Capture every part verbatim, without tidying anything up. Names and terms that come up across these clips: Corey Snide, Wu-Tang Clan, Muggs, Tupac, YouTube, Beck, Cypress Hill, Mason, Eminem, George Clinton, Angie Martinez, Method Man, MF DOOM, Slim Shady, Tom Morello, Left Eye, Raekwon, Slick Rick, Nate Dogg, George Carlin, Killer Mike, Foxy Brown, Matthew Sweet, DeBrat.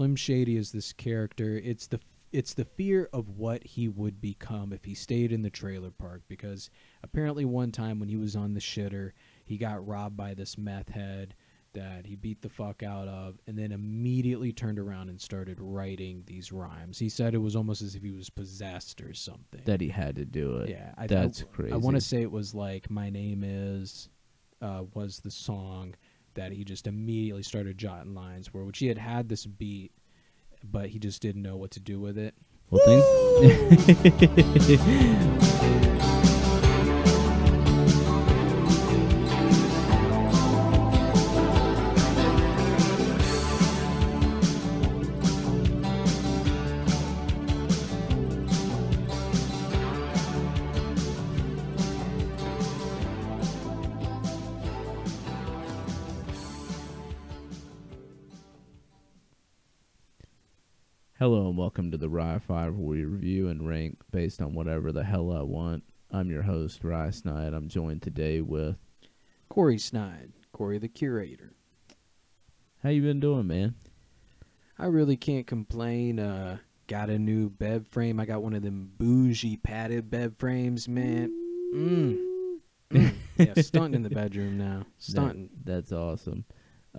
Slim Shady is this character. It's the it's the fear of what he would become if he stayed in the trailer park, because apparently one time when he was on the shitter, he got robbed by this meth head that he beat the fuck out of, and then immediately turned around and started writing these rhymes. He said it was almost as if he was possessed or something. That he had to do it. Yeah. I, That's I, crazy. I want to say it was like, My Name Is, uh, was the song that he just immediately started jotting lines for, which he had had this beat, but he just didn't know what to do with it. Well, thanks. Hello and welcome to the Rye Five, where we review and rank based on whatever the hell I want. I'm your host, Rye Snide. I'm joined today with... Corey Snide. Corey the Curator. How you been doing, man? I really can't complain. Uh, got a new bed frame. I got one of them bougie padded bed frames, man. Mm. Mm. Yeah, stunting in the bedroom now. Stunting. That, that's awesome.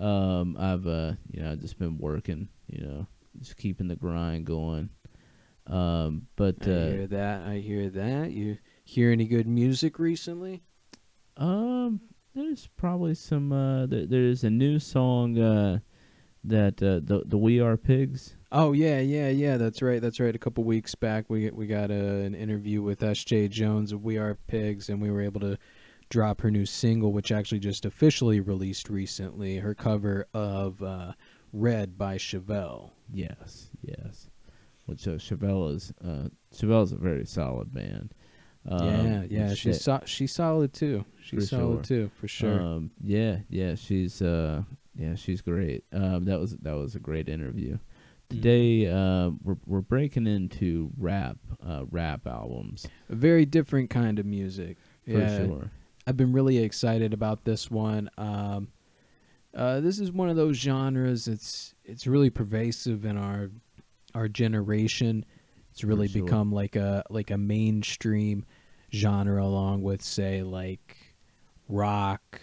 Um, I've uh, you know, I've just been working, you know. Just keeping the grind going. Um, but uh, I hear that. I hear that. You hear any good music recently? Um, there's probably some. Uh, there, there's a new song uh, that uh, the the We Are Pigs. Oh yeah, yeah, yeah. That's right. That's right. A couple weeks back, we we got a, an interview with S J Jones of We Are Pigs, and we were able to drop her new single, which actually just officially released recently. Her cover of uh, Red by Chevelle. Yes, yes. Which uh, Chevelle is uh, Chevelle's a very solid band. Um, yeah, yeah. She's so, she's solid too. She's solid sure. too for sure. Um, yeah, yeah. She's uh, yeah. She's great. Um, that was that was a great interview. Today uh, we're we're breaking into rap uh, rap albums. A very different kind of music. For yeah, sure. I've been really excited about this one. Um, uh, this is one of those genres. It's It's really pervasive in our our generation. It's really sure. become like a like a mainstream genre, along with, say, like rock.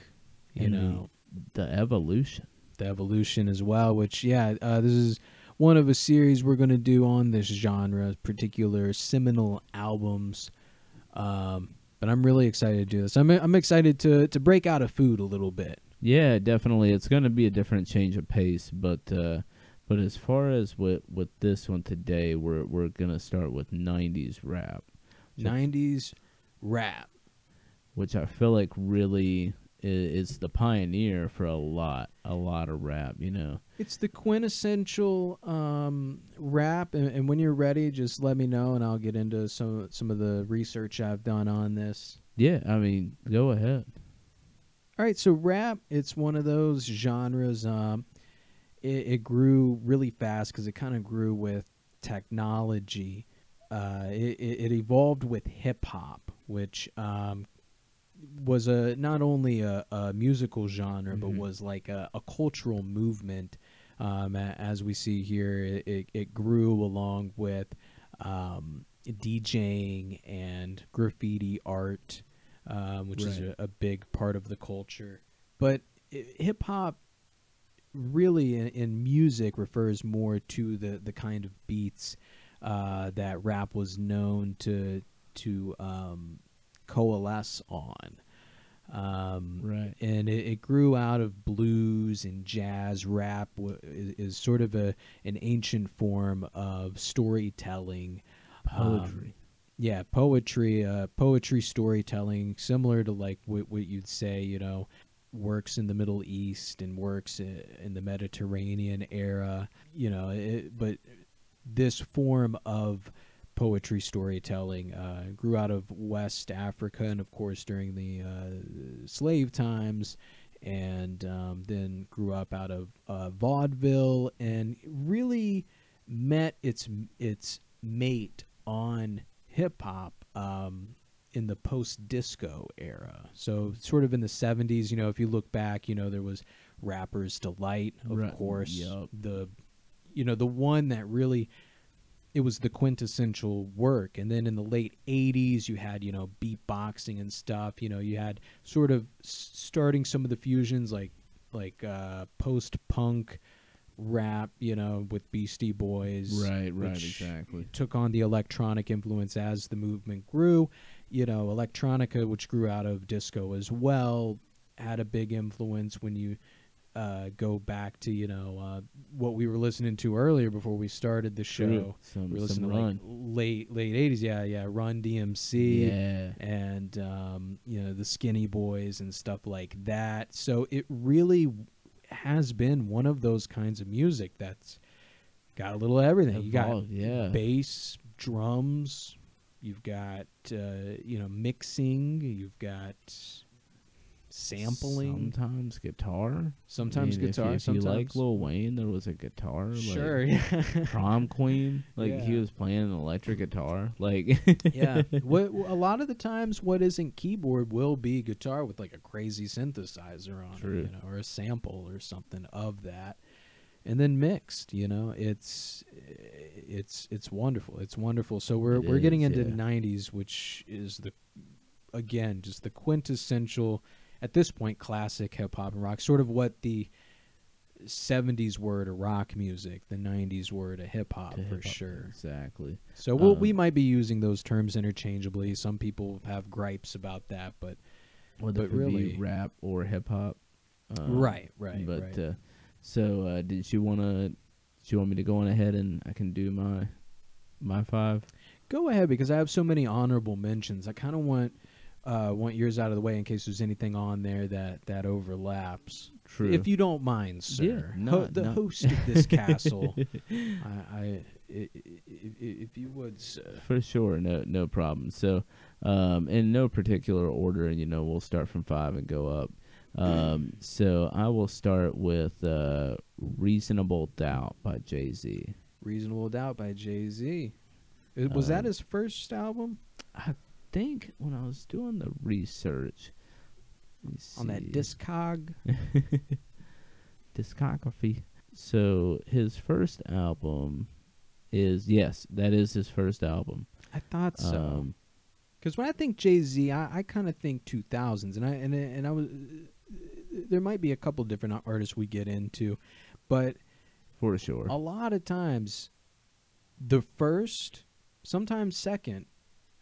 You and know, the evolution, the evolution as well. Which, yeah, uh, this is one of a series we're going to do on this genre, particular seminal albums. Um, but I'm really excited to do this. I'm I'm excited to to break out of food a little bit. Yeah, definitely. It's going to be a different change of pace, but uh, but as far as with, with this one today, we're we're going to start with nineties rap. nineties rap, which I feel like really is, is the pioneer for a lot, a lot of rap, you know. It's the quintessential um, rap, and, and when you're ready, just let me know, and I'll get into some some of the research I've done on this. Yeah, I mean, go ahead. All right, so rap, it's one of those genres. Um, it, it grew really fast because it kind of grew with technology. Uh, it, it evolved with hip-hop, which um, was a not only a, a musical genre, mm-hmm. but was like a, a cultural movement. Um, as we see here, it, it, it grew along with um, DJing and graffiti art. Um, which right. is a, a big part of the culture. But hip hop really in, in music refers more to the, the kind of beats uh, that rap was known to to um, coalesce on. Um, right. And it, it grew out of blues and jazz. Rap w- is sort of a an ancient form of storytelling. Poetry. Um, Yeah, poetry, uh, poetry storytelling, similar to like what, what you'd say, you know, works in the Middle East and works in the Mediterranean era, you know, it, but this form of poetry storytelling uh, grew out of West Africa and, of course, during the uh, slave times, and um, then grew up out of uh, vaudeville and really met its its mate on hip-hop um, in the post-disco era. So sort of in the seventies, you know, if you look back, you know, there was Rapper's Delight, of right. course, yep. the you know, the one that really, it was the quintessential work. And then in the late eighties, you had, you know, beatboxing and stuff. You know, you had sort of starting some of the fusions like like uh, post-punk rap, you know, with Beastie Boys. Right, right, exactly. Took on the electronic influence as the movement grew. You know, electronica, which grew out of disco as well, had a big influence when you uh, go back to, you know, uh, what we were listening to earlier before we started the show. Some, we were listening to like late late eighties, yeah, yeah, Run D M C, yeah, and um, you know, the Skinny Boys and stuff like that. So it really has been one of those kinds of music that's got a little of everything. You got yeah. bass, drums. You've got, uh, you know, mixing. You've got sampling. Sometimes guitar. Sometimes I mean, guitar. If you, if sometimes. you like Lil Wayne, there was a guitar. Sure, like, yeah. Prom Queen. Like, yeah. he was playing an electric guitar. Like, yeah. What, a lot of the times what isn't keyboard will be guitar with, like, a crazy synthesizer on True. it, you know, or a sample or something of that. And then mixed, you know, it's it's it's wonderful. It's wonderful. So we're it we're is, getting into the yeah. nineties, which is the again just the quintessential at this point classic hip hop and rock. Sort of what the seventies were to rock music, the nineties were to hip hop for hip-hop, sure. Exactly. So um, we'll, we might be using those terms interchangeably. Some people have gripes about that, but well, but really rap or hip hop. Uh, right. Right. But. Right. Uh, So, uh, did you want to? Do you want me to go on ahead and I can do my my five? Go ahead, because I have so many honorable mentions. I kind of want uh, want yours out of the way in case there's anything on there that, that overlaps. True. If you don't mind, sir. Yeah, not, Ho- the not. host of this castle. I, I if, if you would, sir. For sure, no no problem. So, um, in no particular order, you know, we'll start from five and go up. Um, so I will start with uh, Reasonable Doubt by Jay-Z. Reasonable Doubt by Jay-Z. Was um, that his first album? I think when I was doing the research. On that Discog? Discography. So his first album is, yes, that is his first album. I thought so. Um, because when I think Jay-Z, I, I kind of think two thousands, and I and and I was there might be a couple different artists we get into, but for sure, a lot of times the first, sometimes second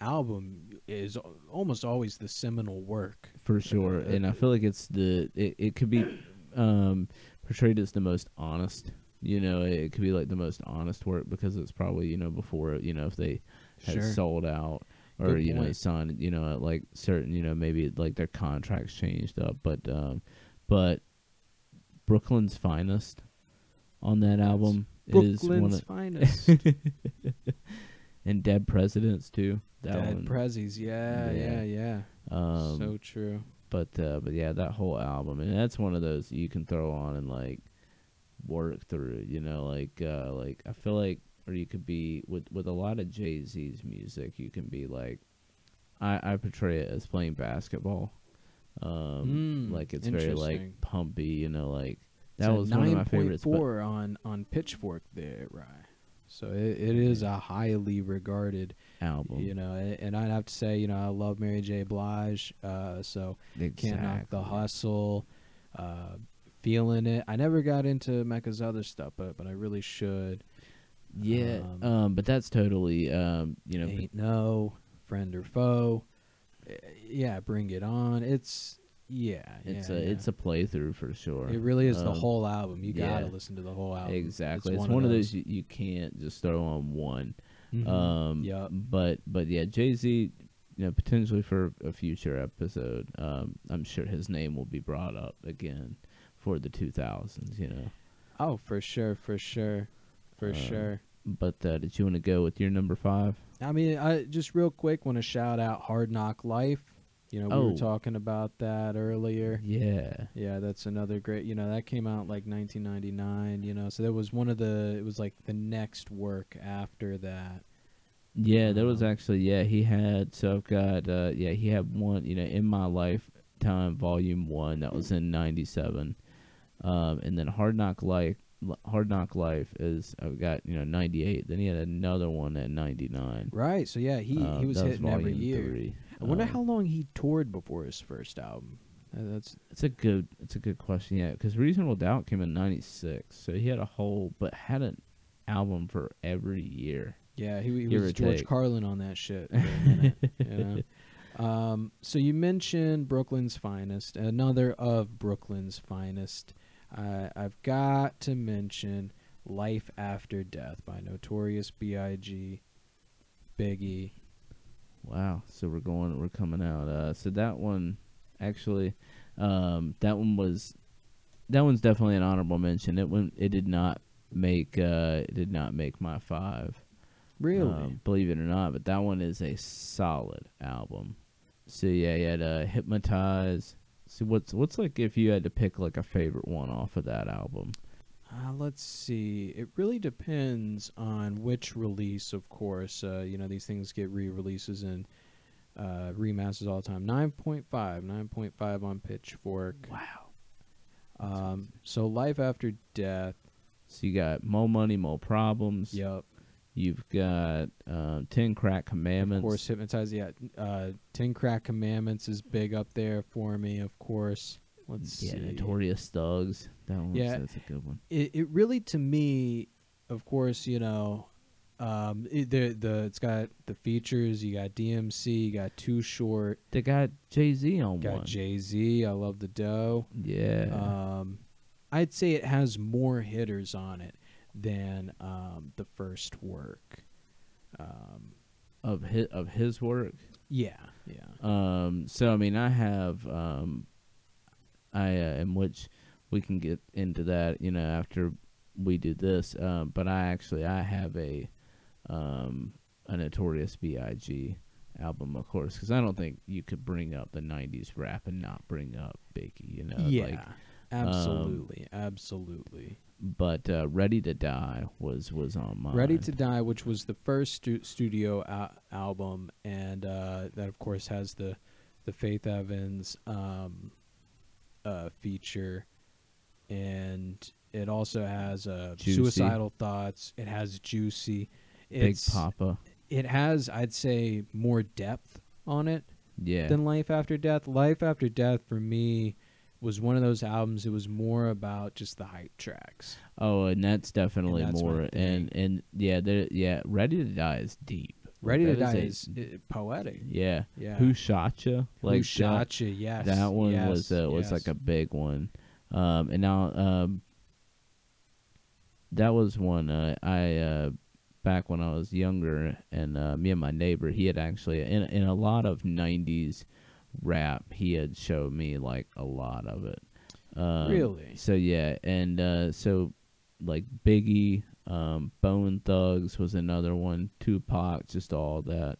album is almost always the seminal work. For sure, and I feel like it's the it, it could be um, portrayed as the most honest. You know, it could be like the most honest work because it's probably, you know, before, you know, if they had sure. sold out. Or, Good you point. know, signed, you know, like certain, you know, maybe like their contracts changed up. But um, but Brooklyn's Finest on that album Brooklyn's is one of... Brooklyn's Finest. And Dead Presidents, too. That Dead one. Prezzies, yeah, yeah, yeah. yeah. Um, so true. But, uh, but yeah, that whole album. And that's one of those you can throw on and, like, work through, you know, like, uh, like I feel like, or you could be, with, with a lot of Jay-Z's music, you can be like, I, I portray it as playing basketball. Um, mm, like, it's very, like, pumpy, you know, like, that it's was one of my favorites. nine point four on, on Pitchfork there, right? So it, it is a highly regarded album, you know, and, and I'd have to say, you know, I love Mary J. Blige, uh, so exactly. Can't Knock the Hustle, uh, Feeling It. I never got into Mecca's other stuff, but but I really should. Yeah, um, um, but that's totally, um, you know. Ain't no friend or foe. Yeah, Bring It On. It's, yeah. It's, yeah, a, yeah. it's a playthrough for sure. It really is um, the whole album. You yeah, got to listen to the whole album. Exactly. It's, it's one, one of those, those you, you can't just throw on one. Mm-hmm. Um, yep. But, but yeah, Jay-Z, you know, potentially for a future episode, um, I'm sure his name will be brought up again for the two thousands, you know. Oh, for sure, for sure. For uh, sure. But uh, did you want to go with your number five? I mean, I just real quick want to shout out Hard Knock Life. You know, we oh. were talking about that earlier. Yeah. Yeah, that's another great, you know, that came out like nineteen ninety-nine, you know. So that was one of the, it was like the next work after that. Yeah, um, there was actually, yeah, he had, so I've got, uh, yeah, he had one, you know, In My Lifetime Volume one, that was in ninety-seven. Um, and then Hard Knock Life Hard Knock Life is I've got you know ninety-eight. Then he had another one at ninety-nine. Right. So yeah, he uh, he was hitting every year. Three. I wonder um, how long he toured before his first album. That's it's a good it's a good question. Yeah, because Reasonable Doubt came in ninety-six, so he had a whole but had an album for every year. Yeah, he, he was George take. Carlin on that shit. For a minute, you know? um, so you mentioned Brooklyn's Finest, another of Brooklyn's Finest. Uh, I've got to mention Life After Death by Notorious B I G, Biggie. Wow, so we're going, we're coming out. Uh, so that one, actually, um, that one was, that one's definitely an honorable mention. It went, it did not make, uh, it did not make my five. Really? Um, believe it or not, but that one is a solid album. So yeah, you had uh, Hypnotize. So what's what's like if you had to pick like a favorite one off of that album? Uh, let's see. It really depends on which release, of course. Uh, you know, these things get re-releases and uh, remasters all the time. nine point five on Pitchfork. Wow. Um. So Life After Death. So you got Mo Money, Mo Problems. Yep. You've got uh, Ten Crack Commandments. Of course, Hypnotize. Yeah, uh, Ten Crack Commandments is big up there for me, of course. Let's yeah, see. Notorious Thugs. That one yeah, that's a good one. It, it really, to me, of course, you know, um, it, the the it's got the features. You got D M C. You got Too Short. They got Jay-Z on got one. Got Jay-Z. I Love the Dough. Yeah. Um, I'd say it has more hitters on it than um, the first work um, of his, of his work. Yeah, yeah. Um, so I mean, I have um, I uh, in which we can get into that, you know, after we do this. Um, but I actually I have a um, a Notorious B I G album, of course, because I don't think you could bring up the nineties rap and not bring up Biggie. You know, yeah, like, absolutely, um, absolutely. But uh, Ready to Die was, was on mine. Ready to Die, which was the first stu- studio a- album, and uh, that, of course, has the, the Faith Evans um, uh, feature. And it also has uh, Suicidal Thoughts. It has Juicy. It's, Big Papa. It has, I'd say, more depth on it yeah. than Life After Death. Life After Death, for me, was one of those albums it was more about just the hype tracks. Oh, and that's definitely and that's more and and yeah, there yeah, Ready to Die is deep. Ready that to Die is, a, is poetic. Yeah. yeah. Who Shot Ya? Like Who Shot Ya, yes. That one yes, was uh, was yes. like a big one. Um and now um that was one uh, I uh back when I was younger and uh, me and my neighbor, he had actually in in a lot of nineties rap, he had showed me like a lot of it. Um, really? So yeah, and uh, so like Biggie, um, Bone Thugs was another one. Tupac, just all that.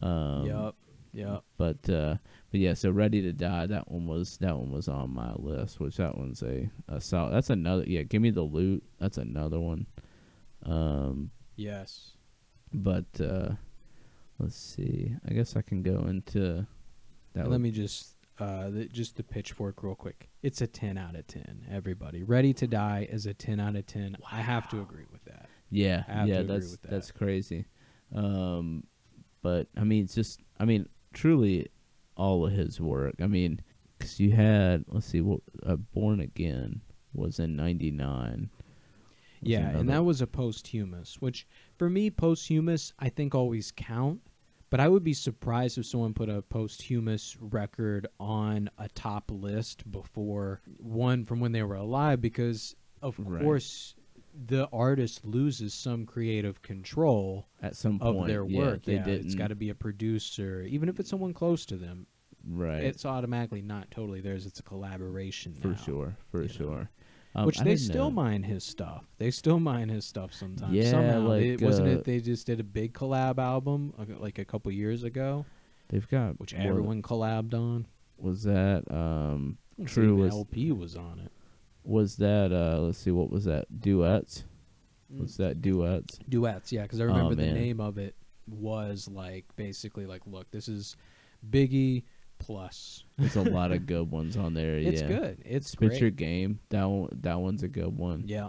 Um, yep. Yep. But uh, but yeah, so Ready to Die. That one was that one was on my list. Which that one's a a solid. That's another. Yeah, Give Me the Loot. That's another one. Um, yes. But uh, let's see. I guess I can go into. That Let would. me just uh, the, just the Pitchfork real quick. It's a ten out of ten, everybody. Ready to Die is a ten out of ten. Wow. I have to agree with that. Yeah, I have yeah, to agree that's with that. That's crazy. Um, but I mean, it's just I mean, truly, all of his work. I mean, because you had let's see, what well, uh, Born Again was in ninety-nine. Was yeah, another. And that was a posthumous, which for me, posthumous I think always count. But I would be surprised if someone put a posthumous record on a top list before one from when they were alive, because of right. course the artist loses some creative control at some point of their work. Yeah, they yeah, it's got to be a producer, even if it's someone close to them. Right, it's automatically not totally theirs. It's a collaboration. For now, sure, for sure. Um, Which I they still know. mine his stuff. They still mine his stuff sometimes. Yeah, Somehow. like it, wasn't uh, it? They just did a big collab album like a couple years ago. They've got which everyone collabed on. Was that um, True? Was, L P was on it. Was that uh, let's see, what was that? Duets. Mm. Was that duets? Duets, yeah, because I remember oh, the name of it was like basically like, look, this is Biggie, plus. There's a lot of good ones on there. It's yeah. good. It's Spit great. Your Game. That one, that one's a good one. Yeah.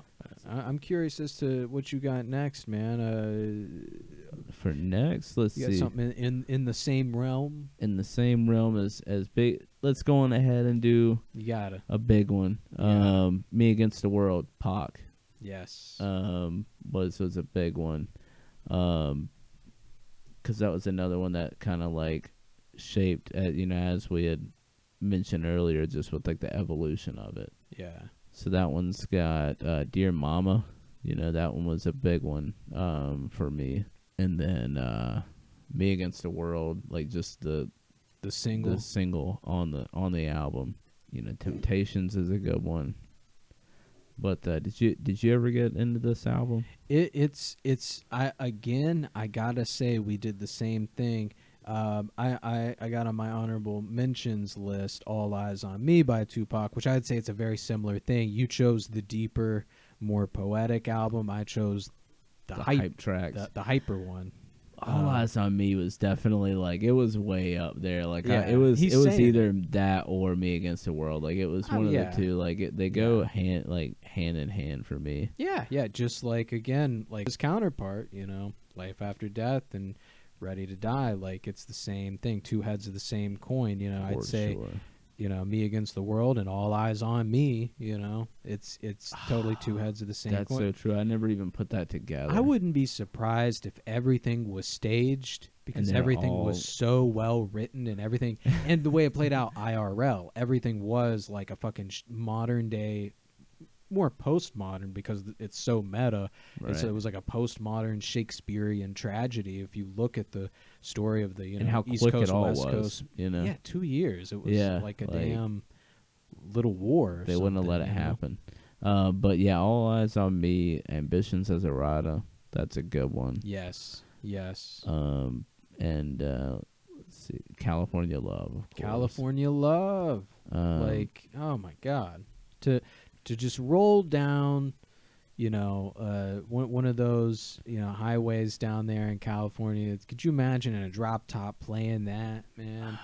I, I'm curious as to what you got next, man. Uh, For next, let's you see. You got something in, in the same realm? In the same realm as, as big. Let's go on ahead and do you gotta. a big one. Yeah. Um, Me Against the World, Pac. Yes. Um, was, was a big one. Um, because that was another one that kind of like shaped, uh, you know, as we had mentioned earlier, just with like the evolution of it. Yeah. So that one's got uh, Dear Mama. You know, that one was a big one um, for me. And then uh, Me Against the World, like just the the single, the single on the on the album. You know, Temptations is a good one. But uh, did you did you ever get into this album? It, it's it's I again I gotta say we did the same thing. Um, I, I I got on my honorable mentions list All Eyes on Me by Tupac, which I'd say it's a very similar thing. You chose the deeper, more poetic album. I chose the, the hype, hype tracks, the, the hyper one. All uh, Eyes on Me was definitely like it was way up there. Like yeah, I, it was, it was either it. that or Me Against the World. Like it was one oh, of yeah. the two. Like it, they go yeah. hand like hand in hand for me. Yeah, yeah. Just like again, like his counterpart, you know, Life After Death and Ready to Die. Like it's the same thing, two heads of the same coin. You know, for I'd say, sure. you know, Me Against the World and All Eyes on Me. You know, it's it's totally two heads of the same. That's coin. That's so true. I never even put that together. I wouldn't be surprised if everything was staged because everything all... was so well written and everything, and the way it played out I R L, everything was like a fucking sh- modern day, more postmodern because it's so meta, right. and so it was like a postmodern Shakespearean tragedy. If you look at the story of the you know and how East quick Coast, it all West was, Coast, you know, yeah, two years. It was yeah, like a like, damn little war. Or they wouldn't have let it you know? happen. Uh, but yeah, All Eyes on Me, Ambitions as a Rider. That's a good one. Yes, yes. Um, and uh, let's see, California Love. Of California Love. Um, like oh my god, to. To just roll down, you know, uh, one, one of those, you know, highways down there in California. Could you imagine in a drop top playing that, man? Oh man!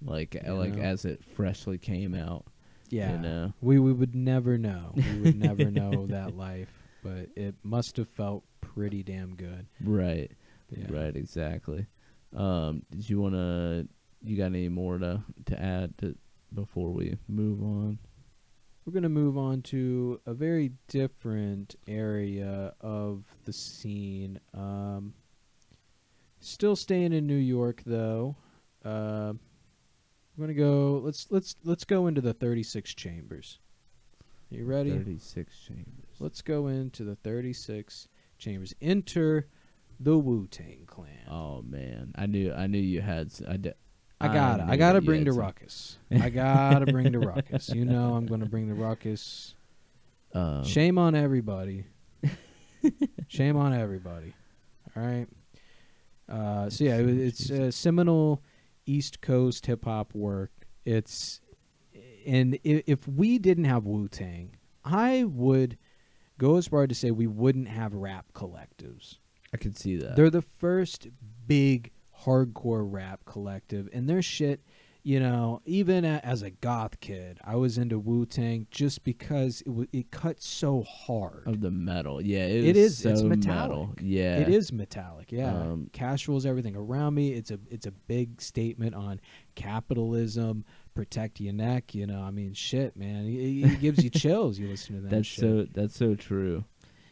Like, you like know? As it freshly came out. Yeah. You know? We we would never know. We would never know that life, but it must have felt pretty damn good. Right. Yeah. Right. Exactly. Um, did you wanna? You got any more to to add to before we move on? We're going to move on to a very different area of the scene. Um, still staying in New York, though. Uh, we're going to go. Let's let's let's go into the thirty-six Chambers. You ready? thirty-six Chambers. Let's go into the thirty-six Chambers. Enter the Wu-Tang Clan. Oh man, I knew I knew you had. I d- I gotta, I, I gotta bring the ruckus. I gotta bring the ruckus. You know I'm gonna bring the ruckus. Um, Shame on everybody. Shame on everybody. All right. Uh, so yeah, it's a seminal East Coast hip hop work. It's, and if we didn't have Wu-Tang, I would go as far to say we wouldn't have rap collectives. I could see that. They're the first big hardcore rap collective, and their shit, you know, even as a goth kid, I was into Wu-Tang just because it w- it cut so hard of the metal. Yeah, it, it is. So it's metallic. Metal. Yeah, it is metallic. Yeah, um, cash rules everything around me. It's a it's a big statement on capitalism. Protect your neck. You know, I mean, shit, man, it, it gives you chills. You listen to that. That's shit. so. That's so true.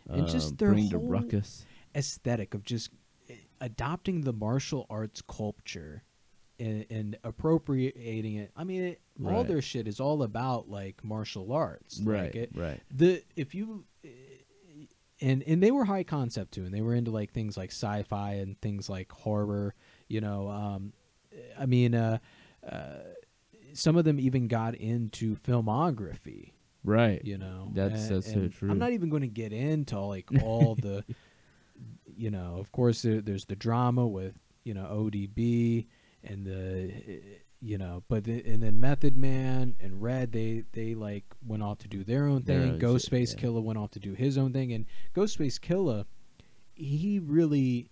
And um, just their bring whole the ruckus aesthetic of just adopting the martial arts culture and, and appropriating it. I mean, it, right. all their shit is all about like martial arts. Right. Like it, right. The, if you, and, and they were high concept too. And they were into like things like sci-fi and things like horror, you know, um, I mean, uh, uh, some of them even got into filmography. Right. You know, that's, and, that's and so true. I'm not even going to get into like all the, you know, of course, there, there's the drama with, you know, O D B and the, you know, but the, and then Method Man and Red, they, they like went off to do their own thing. Their own Ghostface shit, yeah. Killer went off to do his own thing. And Ghostface Killer, he really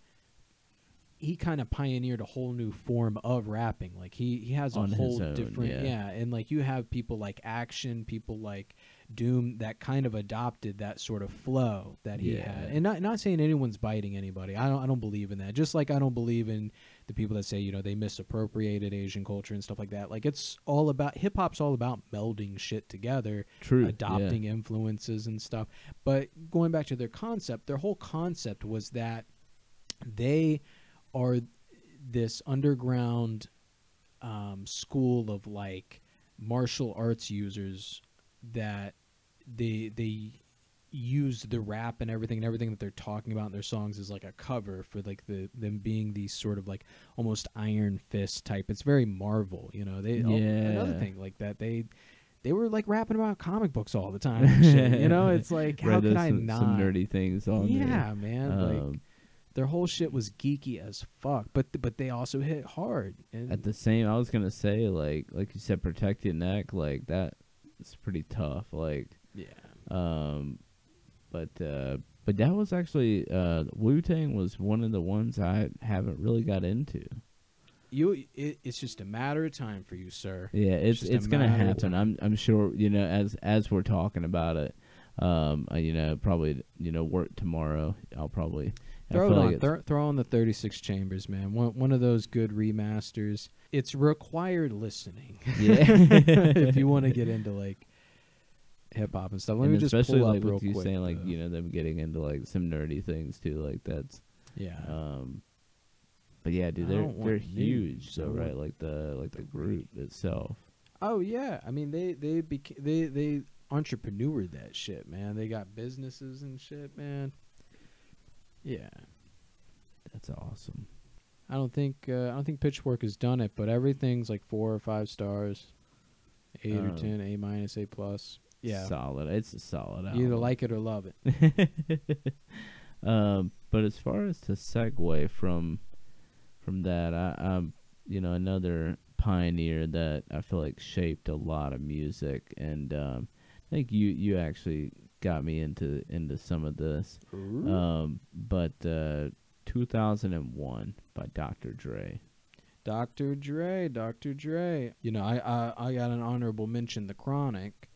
he kind of pioneered a whole new form of rapping. Like he, he has a on whole own, different, yeah. yeah. And like you have people like Action, people like Doom that kind of adopted that sort of flow that he yeah. had. And not, not saying anyone's biting anybody. I don't, I don't believe in that. Just like I don't believe in the people that say, you know, they misappropriated Asian culture and stuff like that. Like it's all about, hip hop's all about melding shit together, True. adopting yeah. influences and stuff. But going back to their concept, their whole concept was that they are this underground um, school of like martial arts users that they they use the rap and everything and everything that they're talking about in their songs is like a cover for like the them being these sort of like almost Iron Fist type. It's very Marvel, you know. They yeah. oh, another thing like that they they were like rapping about comic books all the time. And shit, you know, it's like how right, could I some, not some nerdy things on yeah, there. man. Um, like their whole shit was geeky as fuck, but th- but they also hit hard. And at the same, I was gonna say like like you said, protect your neck like that. It's pretty tough, like yeah. Um, but uh, but that was actually uh, Wu-Tang was one of the ones I haven't really got into. You, it, it's just a matter of time for you, sir. Yeah, it's it's, it's gonna happen. I'm I'm sure. You know, as as we're talking about it, um, uh, you know, probably you know, work tomorrow. I'll probably throw it on like th- throw on the thirty-six Chambers, man. One one of those good remasters. It's required listening, yeah. if you want to get into like hip hop and stuff. Let and me just especially pull like up real you quick, saying, like though. you know them getting into like some nerdy things too, like that's yeah. Um, but yeah, dude, they're they're huge, so right, like the like the group itself. Oh yeah, I mean they they beca- they they entrepreneured that shit, man. They got businesses and shit, man. Yeah, that's awesome. I don't think uh, I don't think Pitchfork has done it, but everything's like four or five stars, eight um, or ten, A minus, A plus. Yeah, solid. It's a solid album. You either like it or love it. um, but as far as to segue from from that, I, I'm you know another pioneer that I feel like shaped a lot of music, and um, I think you you actually got me into into some of this. Um, but. Uh, two thousand one by Doctor Dre. Doctor Dre, Doctor Dre. You know, I I, I got an honorable mention, The Chronic.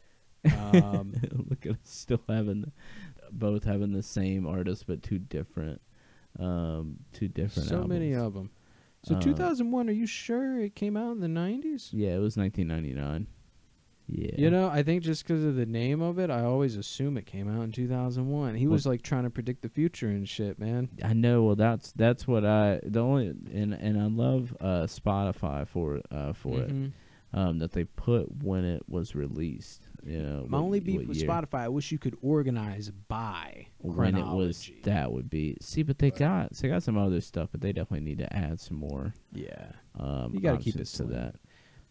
Um, Look at us still having, the, both having the same artist, but two different, um, two different so albums. Many of them. So um, two thousand one, are you sure it came out in the nineties? Yeah, it was nineteen ninety-nine. Yeah. You know, I think just because of the name of it, I always assume it came out in two thousand one. He well, was like trying to predict the future and shit, man. I know. Well, that's that's what I the only and and I love uh, Spotify for uh, for mm-hmm. it um, that they put when it was released. You know, my what, only beef with year. Spotify, I wish you could organize by when it was. That would be see, but they but, got so they got some other stuff, but they definitely need to add some more. Yeah, um, you got to keep it slim. to that.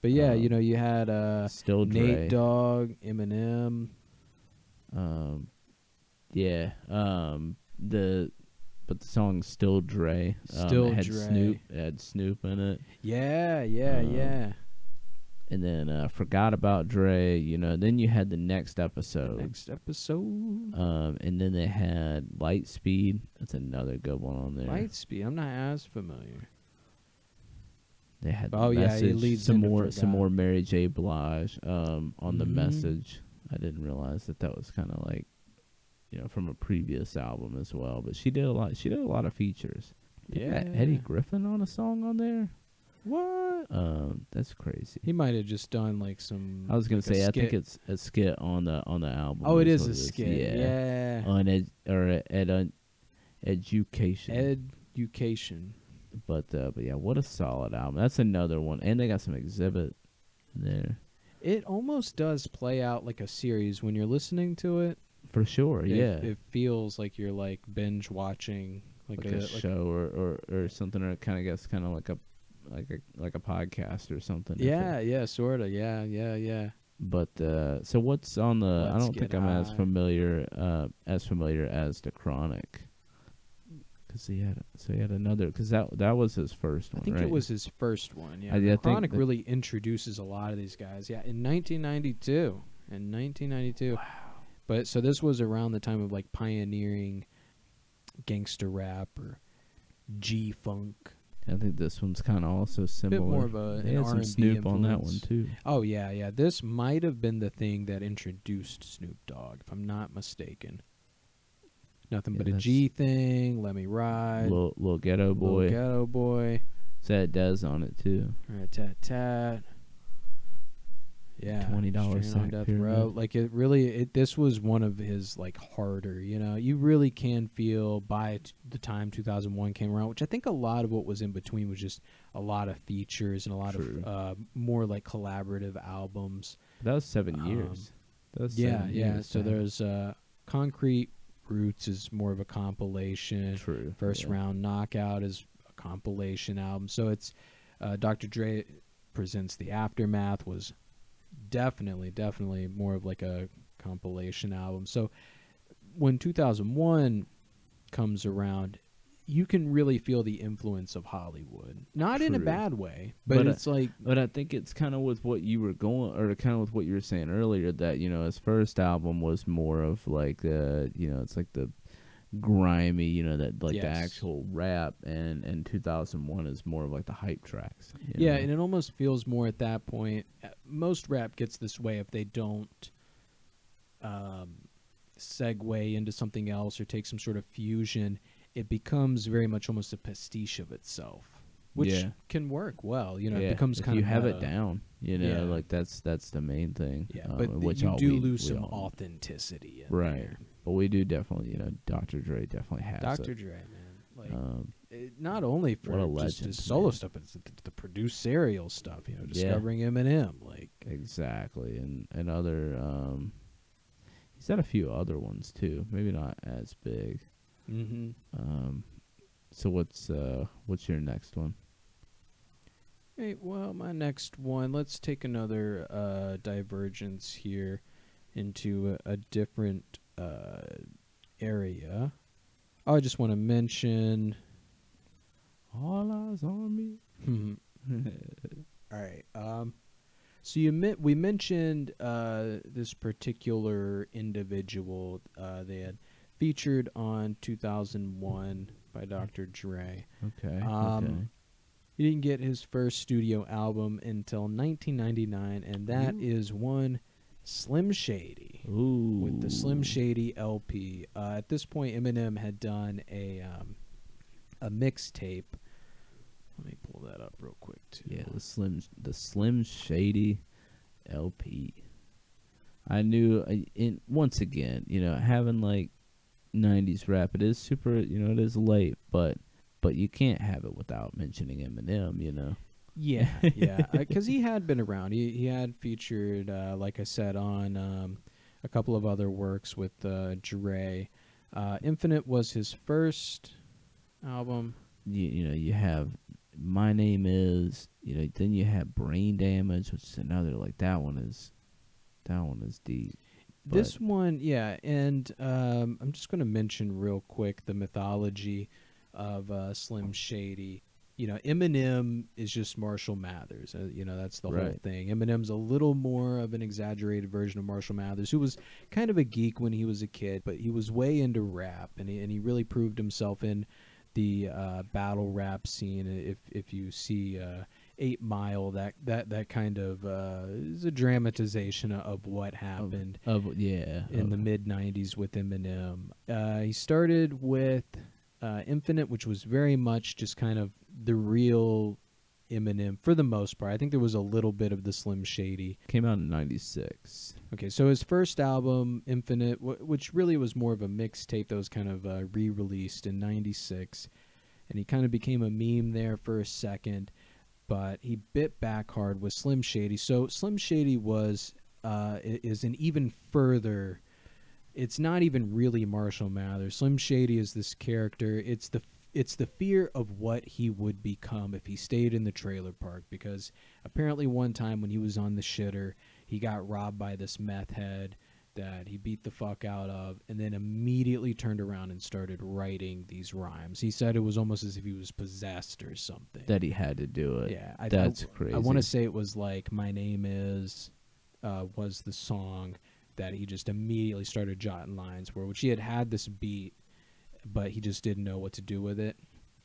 But yeah, um, you know, you had uh, Still Nate Dogg, Eminem. Um, yeah, um, the but the song Still Dre um, Still had Dre. Snoop had Snoop in it. Yeah, yeah, um, yeah. And then uh, Forgot About Dre. You know, then you had the next episode. The next episode. Um, and then they had Lightspeed. That's another good one on there. Lightspeed. I'm not as familiar. They had oh, the message, yeah, it leads some more, some more Mary J. Blige um, on mm-hmm. the message. I didn't realize that that was kind of like, you know, from a previous album as well. But she did a lot. She did a lot of features. Yeah, Eddie Griffin on a song on there. What? Um, that's crazy. He might have just done like some. I was gonna like say, I think it's a skit on the on the album. Oh, it is a skit. Yeah. yeah. On ed or ed on education. Education. But uh, but yeah, what a solid album. That's another one, and they got some exhibit there. It almost does play out like a series when you're listening to it. For sure, it, yeah. It feels like you're like binge watching like, like a, a show like or, or, or something, or it kind of gets kind of like a like a like a podcast or something. Yeah, it, yeah, sorta. Yeah, yeah, yeah. But uh, so what's on the? Let's I don't think I'm high. as familiar uh, as familiar as The Chronic. Cause he had so he had another because that that was his first one. I think right? it was his first one. Yeah, I, the I Chronic really introduces a lot of these guys. Yeah, in nineteen ninety-two, in nineteen ninety-two. Wow. But so this was around the time of like pioneering gangster rap or G funk, I think this one's kind of also similar. A bit more of a, they an had some R and B Snoop influence on that one too. Oh yeah, yeah. This might have been the thing that introduced Snoop Dogg, if I'm not mistaken. Nothing yeah, but a G thing. Let Me Ride. Little, little Ghetto Boy. Little Ghetto Boy. Sad Dez on it too. Right, tat tat. Yeah. Twenty dollars on death row. Like it really. It this was one of his like harder. You know, you really can feel by t- the time two thousand one came around, which I think a lot of what was in between was just a lot of features and a lot True. of uh, more like collaborative albums. That was seven um, years. That was yeah, seven yeah. Years, so man. there's uh, Concrete Roots is more of a compilation. True. First yeah. Round Knockout is a compilation album. So it's uh, Doctor Dre Presents The Aftermath was definitely, definitely more of like a compilation album. So when two thousand one comes around, you can really feel the influence of Hollywood. Not True. in a bad way, but, but it's I, like... But I think it's kind of with what you were going... Or kind of with what you were saying earlier, that, you know, his first album was more of like the... You know, it's like the grimy, you know, that like yes. the actual rap. And, and two thousand one is more of like the hype tracks. Yeah, know? And it almost feels more at that point... Most rap gets this way if they don't... Um, segue into something else or take some sort of fusion... It becomes very much almost a pastiche of itself, which yeah. can work well. You know, yeah. it becomes kind of you have a, it down. You know, yeah. like that's that's the main thing. Yeah, um, but which you do we, lose we some all, authenticity, in right? There. But we do definitely, you know, Doctor Dre definitely has Doctor it. Dre, man. Like um, it, not only for just his solo man. stuff, but it's the, the producerial stuff. You know, discovering yeah. Eminem, like exactly, and and other. Um, he's had a few other ones too, maybe not as big. Mm-hmm. Um, so what's uh what's your next one? Hey, well, my next one. Let's take another uh divergence here into a, a different uh area. I just want to mention All Eyes on Me. Mm-hmm. All right. Um, so you met, we mentioned uh this particular individual. Uh, they had. Featured on two thousand one by Doctor Dre. Okay, um, okay. He didn't get his first studio album until nineteen ninety-nine, and that Ooh. is one Slim Shady. Ooh. With the Slim Shady L P. Uh, at this point, Eminem had done a um, a mixtape. Let me pull that up real quick too. Yeah, the Slim the Slim Shady L P. I knew I, in once again, you know, having like. nineties rap, it is super, you know, it is late, but but you can't have it without mentioning Eminem, you know. Yeah, yeah, because he had been around. He he had featured, uh, like I said, on um, a couple of other works with uh, Dre. Uh, Infinite was his first album. You, you know, you have My Name Is, you know, then you have Brain Damage, which is another, like, that one is, that one is deep. But this one, yeah, and um, I'm just going to mention real quick the mythology of uh, Slim Shady. You know, Eminem is just Marshall Mathers. Uh, you know, that's the right. whole thing. Eminem's a little more of an exaggerated version of Marshall Mathers, who was kind of a geek when he was a kid, but he was way into rap, and he, and he really proved himself in the uh, battle rap scene. If if you see uh, Eight Mile, that that that kind of uh, is a dramatization of what happened of, of yeah in of. the mid nineties with Eminem. Uh, he started with uh, Infinite, which was very much just kind of the real Eminem for the most part. I think there was a little bit of the Slim Shady. Came out in ninety-six. Okay, so his first album, Infinite, w- which really was more of a mixtape that was kind of uh, re-released in ninety-six, and he kind of became a meme there for a second. But he bit back hard with Slim Shady. So Slim Shady was uh, is an even further. It's not even really Marshall Mathers. Slim Shady is this character. It's the it's the fear of what he would become if he stayed in the trailer park. Because apparently one time when he was on the shitter, he got robbed by this meth head that he beat the fuck out of, and then immediately turned around and started writing these rhymes. He said it was almost as if he was possessed or something. That he had to do it. Yeah. I, That's I, crazy. I want to say it was like My Name Is uh, was the song that he just immediately started jotting lines for, which he had had this beat, but he just didn't know what to do with it.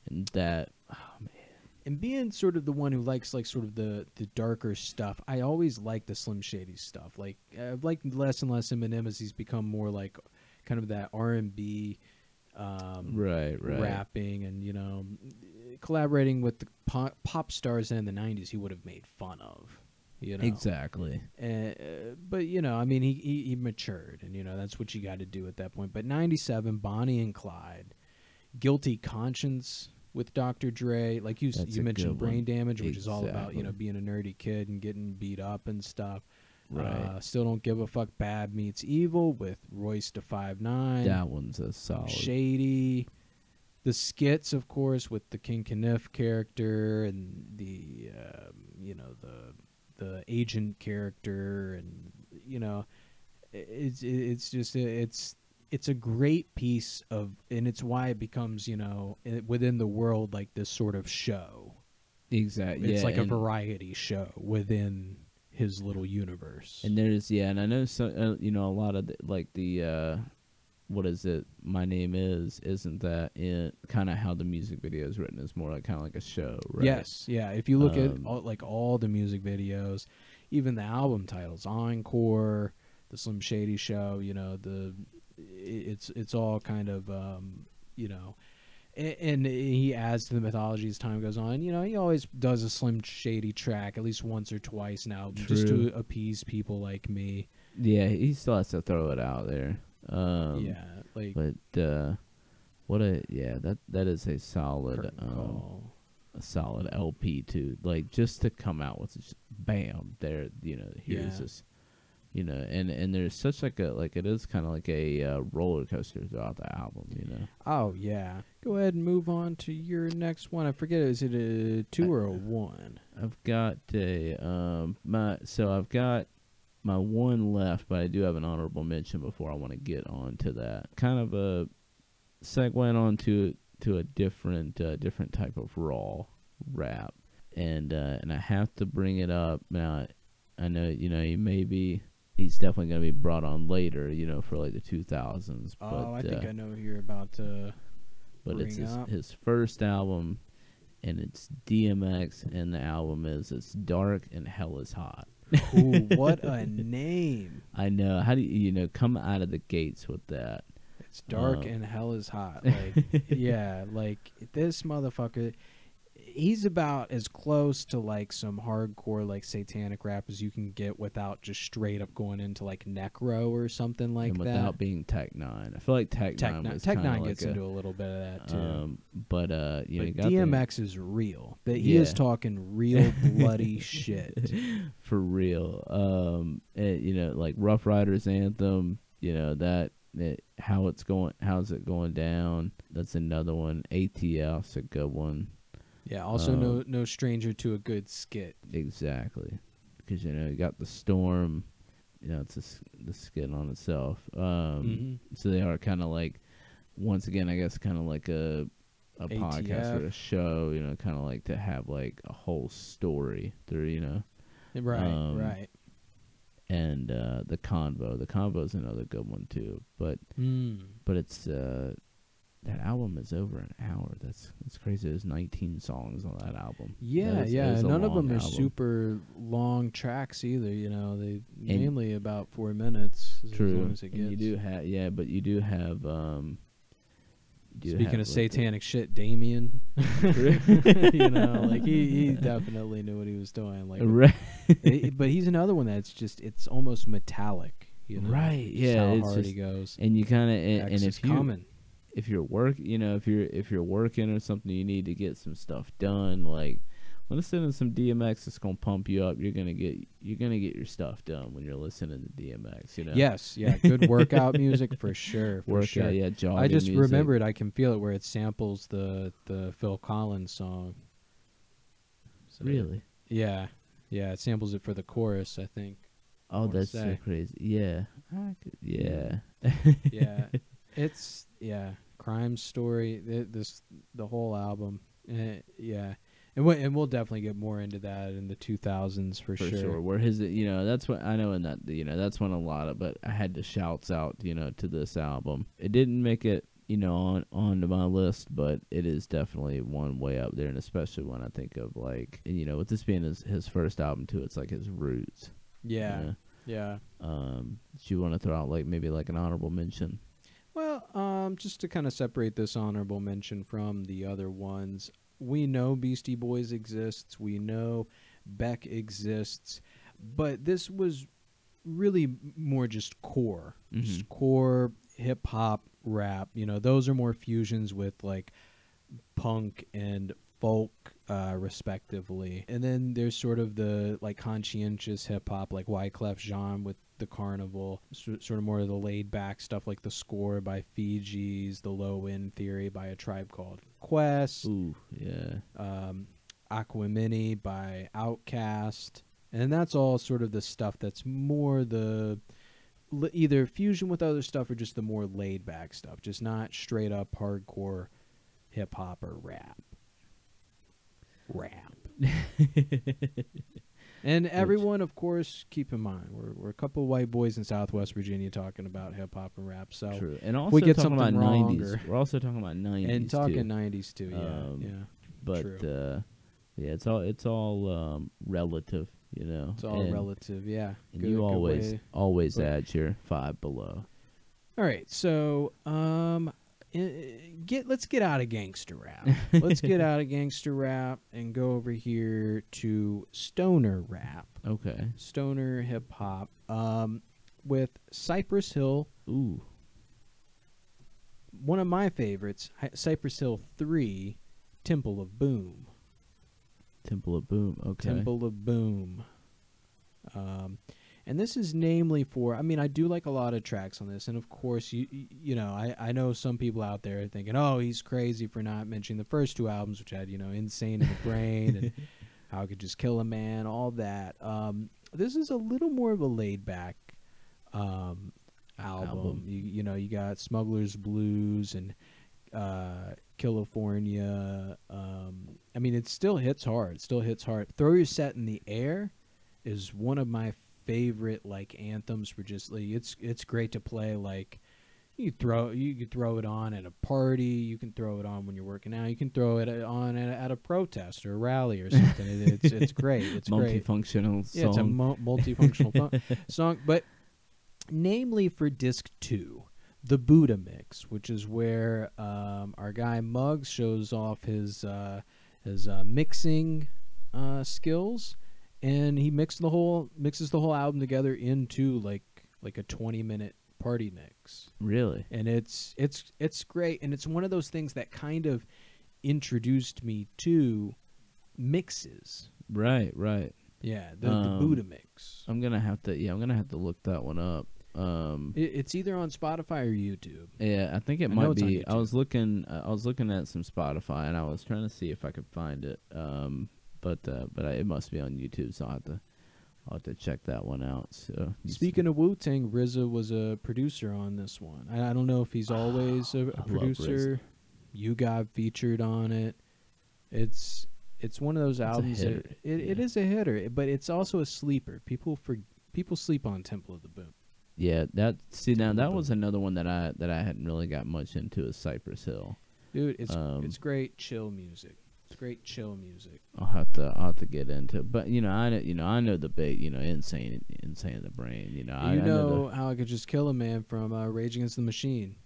And that, oh man. And being sort of the one who likes like sort of the, the darker stuff, I always like the Slim Shady stuff. Like I've liked less and less Eminem as he's become more like kind of that R and B, um, right, right, rapping, and you know, collaborating with the pop, pop stars in the nineties. He would have made fun of, you know, exactly. And, uh, but you know, I mean, he, he he matured, and you know that's what you got to do at that point. But ninety-seven, Bonnie and Clyde, Guilty Conscience. With Doctor Dre, like you That's you mentioned brain damage, which exactly. is all about, you know, being a nerdy kid and getting beat up and stuff. Right. Uh, Still Don't Give a Fuck, Bad Meets Evil with Royce da five nine. That one's a solid. Shady. The skits, of course, with the King Kniff character and the, uh, you know, the the agent character. And, you know, it's, it's just, it's... it's a great piece of, and it's why it becomes, you know, within the world, like this sort of show. Exactly. It's yeah, like a variety show within his little universe. And there's, yeah, and I know, so, uh, you know, a lot of, the, like, the, uh, what is it, My Name Is, isn't that it? Kind of how the music video is written is more like kind of like a show, right? Yes, yeah. If you look um, at, all, like, all the music videos, even the album titles, Encore, the Slim Shady Show, you know, the... it's it's all kind of um, you know, and, and he adds to the mythology as time goes on. You know, he always does a Slim Shady track at least once or twice now, True. just to appease people like me. Yeah, he still has to throw it out there. Um, yeah, like but uh, what a yeah that that is a solid um, a solid L P too. Like just to come out with just bam there, you know, here's yeah. this. You know, and, and there's such like a, like it is kind of like a uh, roller coaster throughout the album, you know. Oh, yeah. Go ahead and move on to your next one. I forget, is it a two I, or a one? I've got a, um, my, so I've got my one left, but I do have an honorable mention before I want to get on to that. Kind of a segueing on to, to a different, uh, different type of raw rap. And, uh, and I have to bring it up now. I know, you know, you may be, he's definitely going to be brought on later, you know, for like the two thousands. Oh, but, I think uh, I know who you're about to But bring it's his, up. his first album, and it's D M X, and the album is It's Dark and Hell is Hot. Ooh, what a name. I know. How do you, you know, come out of the gates with that? It's Dark um, and Hell is Hot. Like, yeah, like this motherfucker... he's about as close to like some hardcore like satanic rap as you can get without just straight up going into like necro or something like and that. Without being Tech Nine. I feel like Tech, Tech Nine was Tech Nine like gets a, into a little bit of that too. Um, but uh, you but know, got D M X the, is real. That he yeah. is talking real bloody shit for real. Um, and, you know, like Rough Riders Anthem. You know that. It, how it's going? How's it going down? That's another one. A T F's a good one. Yeah, also um, no no stranger to a good skit. Exactly. Because, you know, you got the storm, you know, it's a, the skit on itself. Um, mm-hmm. So they are kind of like, once again, I guess kind of like a a A T F. Podcast or a show, you know, kind of like to have like a whole story through, you know. Right, um, right. And uh, the Convo. The Convo's another good one, too. But, mm. but it's... Uh, that album is over an hour. That's that's crazy. There's nineteen songs on that album. Yeah, that is, yeah. None of them are album. super long tracks either. You know, they and mainly about four minutes. As true. As long as it gets. And you do have, yeah, but you do have. Um, you do Speaking have, of like, satanic the, shit, Damien. You know, like he, he definitely knew what he was doing. Like, right. it, but he's another one that's just it's almost metallic. You know? Right. Just yeah. How it's hard just, he goes. And you kind of and, and if you. Common. If you're work, you know, if you're if you're working or something, you need to get some stuff done. Like, listen to some D M X. It's gonna pump you up. You're gonna get you're gonna get your stuff done when you're listening to D M X. You know. Yes. Yeah. Good workout music for sure. For workout. Sure. Yeah. Jogging. I just music. remembered. I can feel it where it samples the the Phil Collins song. So really? Yeah. Yeah. It samples it for the chorus, I think. Oh, that's so crazy. Yeah. I could, yeah. Yeah. It's yeah. Crime Story, this the whole album, uh, yeah, and we, and we'll definitely get more into that in the two thousands for, for sure. sure. Where his, you know, that's what I know, and that you know that's when a lot of. But I had to shouts out, you know, to this album. It didn't make it you know, on, on to my list, but it is definitely one way up there, and especially when I think of, like, you know, with this being his, his first album, too, it's, like, his roots. Yeah, you know? Yeah. Um, do you want to throw out, like, maybe, like, an honorable mention? Well, um, just to kind of separate this honorable mention from the other ones, we know Beastie Boys exists, we know Beck exists, but this was really more just core, mm-hmm. just core hip-hop, rap, you know. Those are more fusions with like punk and folk uh respectively, and then there's sort of the like conscientious hip-hop like Wyclef Jean with The Carnival, so, sort of more of the laid-back stuff like The Score by Fiji's, The Low End Theory by A Tribe Called Quest, ooh yeah um Aquamini by Outkast, and that's all sort of the stuff that's more the either fusion with other stuff or just the more laid back stuff, just not straight up hardcore hip hop or rap. Rap. And everyone, of course, keep in mind we're we're a couple of white boys in Southwest Virginia talking about hip hop and rap. So true. And also we get talking about nineties. We're also talking about nineties and talking nineties too. Yeah, um, yeah. But true. Uh, yeah, it's all it's all um, relative. You know, it's all and, relative, yeah. And good, you always, way. always okay. add your five below. All right, so um, get let's get out of gangster rap. Let's get out of gangster rap and go over here to stoner rap. Okay, stoner hip hop. Um, with Cypress Hill. Ooh, one of my favorites, Cypress Hill three, Temple of Boom. Temple of Boom, okay. Temple of Boom. Um, and this is namely for, I mean, I do like a lot of tracks on this. And, of course, you you know, I, I know some people out there are thinking, oh, he's crazy for not mentioning the first two albums, which had, you know, Insane in the Brain and How I Could Just Kill a Man, all that. Um, this is a little more of a laid-back um, album. album. You, you know, you got Smuggler's Blues and uh California. um I mean, it still hits hard. Still hits hard. Throw Your Set in the Air is one of my favorite like anthems for just like it's it's great to play. Like you throw you can throw it on at a party. You can throw it on when you're working out. You can throw it on at a, at a protest or a rally or something. It, it's it's great. It's multifunctional. Great. Song. Yeah, it's a mo- multifunctional fun- song. But namely for disc two. The Buddha Mix, which is where um, our guy Muggs shows off his uh, his uh, mixing uh, skills, and he mixed the whole mixes the whole album together into like like a twenty minute party mix. Really, and it's it's it's great, and it's one of those things that kind of introduced me to mixes. Right, right. Yeah, the, um, the Buddha Mix. I'm gonna have to yeah, I'm gonna have to look that one up. Um, it's either on Spotify or YouTube. Yeah, I think it I might be. I was looking. Uh, I was looking at some Spotify, and I was trying to see if I could find it. Um, but uh, but I, it must be on YouTube, so I have to. I'll have to check that one out. So speaking of Wu-Tang, R Z A was a producer on this one. I, I don't know if he's always oh, a, a producer. You got featured on it. It's it's one of those it's albums. That it yeah. it is a hitter, but it's also a sleeper. People for people sleep on Temple of the Boom. Yeah, that see now that was another one that I that I hadn't really got much into is Cypress Hill. Dude, it's um, it's great chill music. It's great chill music. I'll have to I'll have to get into it. But you know, I you know, I know the big, you know, insane insane in the brain, you know. You I, know, I know the, How I Could Just Kill a Man from uh, Rage Against the Machine.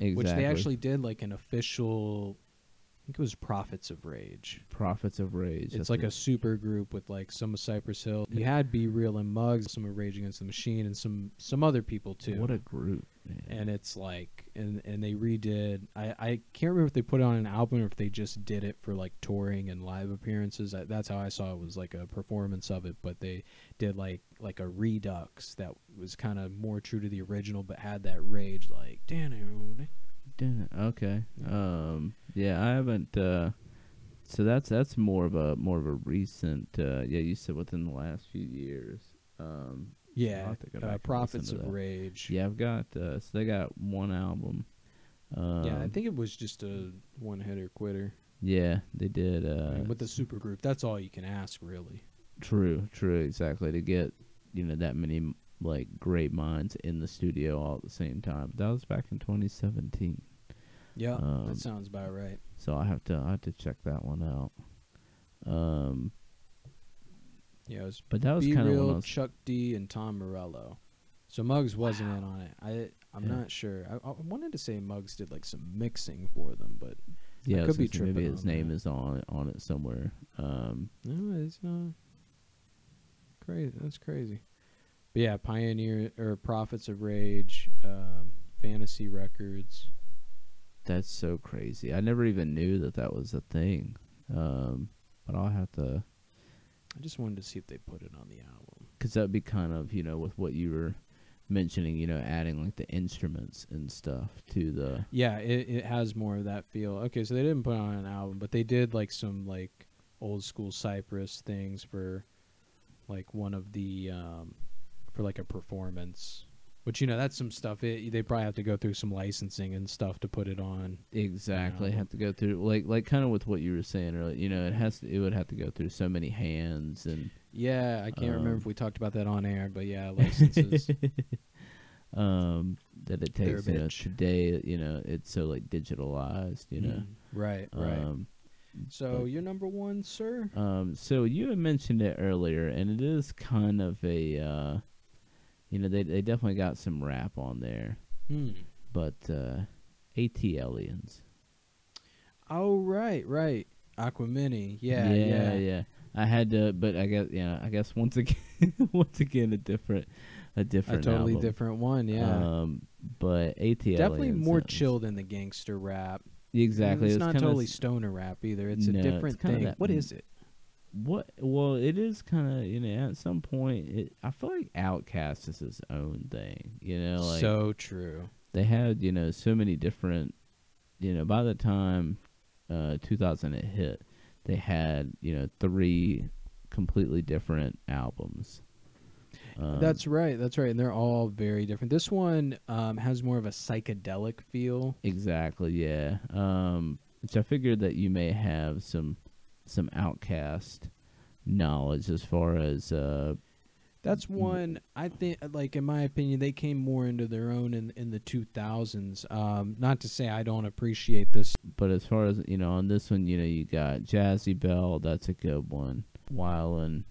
Exactly. Which they actually did like an official, I think it was Prophets of Rage. Prophets of Rage. It's like it. a super group with like some of Cypress Hill. You had Be Real and Muggs, some of Rage Against the Machine, and some some other people too. What a group! Man. And it's like, and and they redid. I I can't remember if they put it on an album or if they just did it for like touring and live appearances. I, that's how I saw it, was like a performance of it. But they did like like a redux that was kind of more true to the original, but had that rage like. Okay. Um, yeah, I haven't. Uh, so that's that's more of a more of a recent. Uh, yeah, you said within the last few years. Um, yeah, uh, Prophets of Rage. Yeah, I've got. Uh, so they got one album. Um, yeah, I think it was just a one-hitter quitter. Yeah, they did. Uh, right, with the supergroup, that's all you can ask, really. True. True. Exactly. To get you know that many like great minds in the studio all at the same time. That was back in twenty seventeen. Yeah, um, that sounds about right. So I have to I have to check that one out. Um, yeah, it was but that was kind of Chuck D and Tom Morello. So Muggs wasn't wow. in on it. I I'm yeah. not sure. I, I wanted to say Muggs did like some mixing for them, but yeah, I could be tripping. Maybe his name that. is on on it somewhere. Um, no, it's not crazy. That's crazy. But yeah, Pioneer or Prophets of Rage, um, Fantasy Records. That's so crazy. I never even knew that that was a thing. Um, but I'll have to. I just wanted to see if they put it on the album. Because that would be kind of, you know, with what you were mentioning, you know, adding like the instruments and stuff to the. Yeah, it, it has more of that feel. Okay, so they didn't put it on an album, but they did like some like old school Cypress things for like one of the. Um, for like a performance. Which, you know, that's some stuff. It, they probably have to go through some licensing and stuff to put it on. Exactly, you know? Have to go through like like kind of with what you were saying earlier. You know, it has to, it would have to go through so many hands and. Yeah, I can't um, remember if we talked about that on air, but yeah, licenses. um, that it takes you know, today. You know, it's so like digitalized. You know, mm, right, right. Um, so you're number one, sir. Um, so you had mentioned it earlier, and it is kind of a. Uh, You know, they they definitely got some rap on there. Hmm. But uh, AT Aliens. Oh, right, right. Aquamini. Yeah, yeah, yeah, yeah. I had to, but I guess, yeah, you know, I guess once again, once again, a different, a different A totally album. different one, yeah. Um, but AT Definitely Aliens. Definitely more chill than the gangster rap. Exactly. It's, it's not totally s- stoner rap either. It's no, a different it's thing. That, what is it? What well it is kind of you know at some point it, I feel like Outkast is his own thing, you know, like so true. They had, you know, so many different, you know, by the time uh two thousand it hit, they had, you know, three completely different albums. Um, that's right, that's right, and they're all very different. This one um has more of a psychedelic feel. Exactly, yeah. Um which I figured that you may have some some Outkast knowledge as far as uh that's one I think, like, in my opinion, they came more into their own in in the two thousands. Um not to say I don't appreciate this, but as far as, you know, on this one, you know, you got Jazzy Bell, that's a good one. Wildin',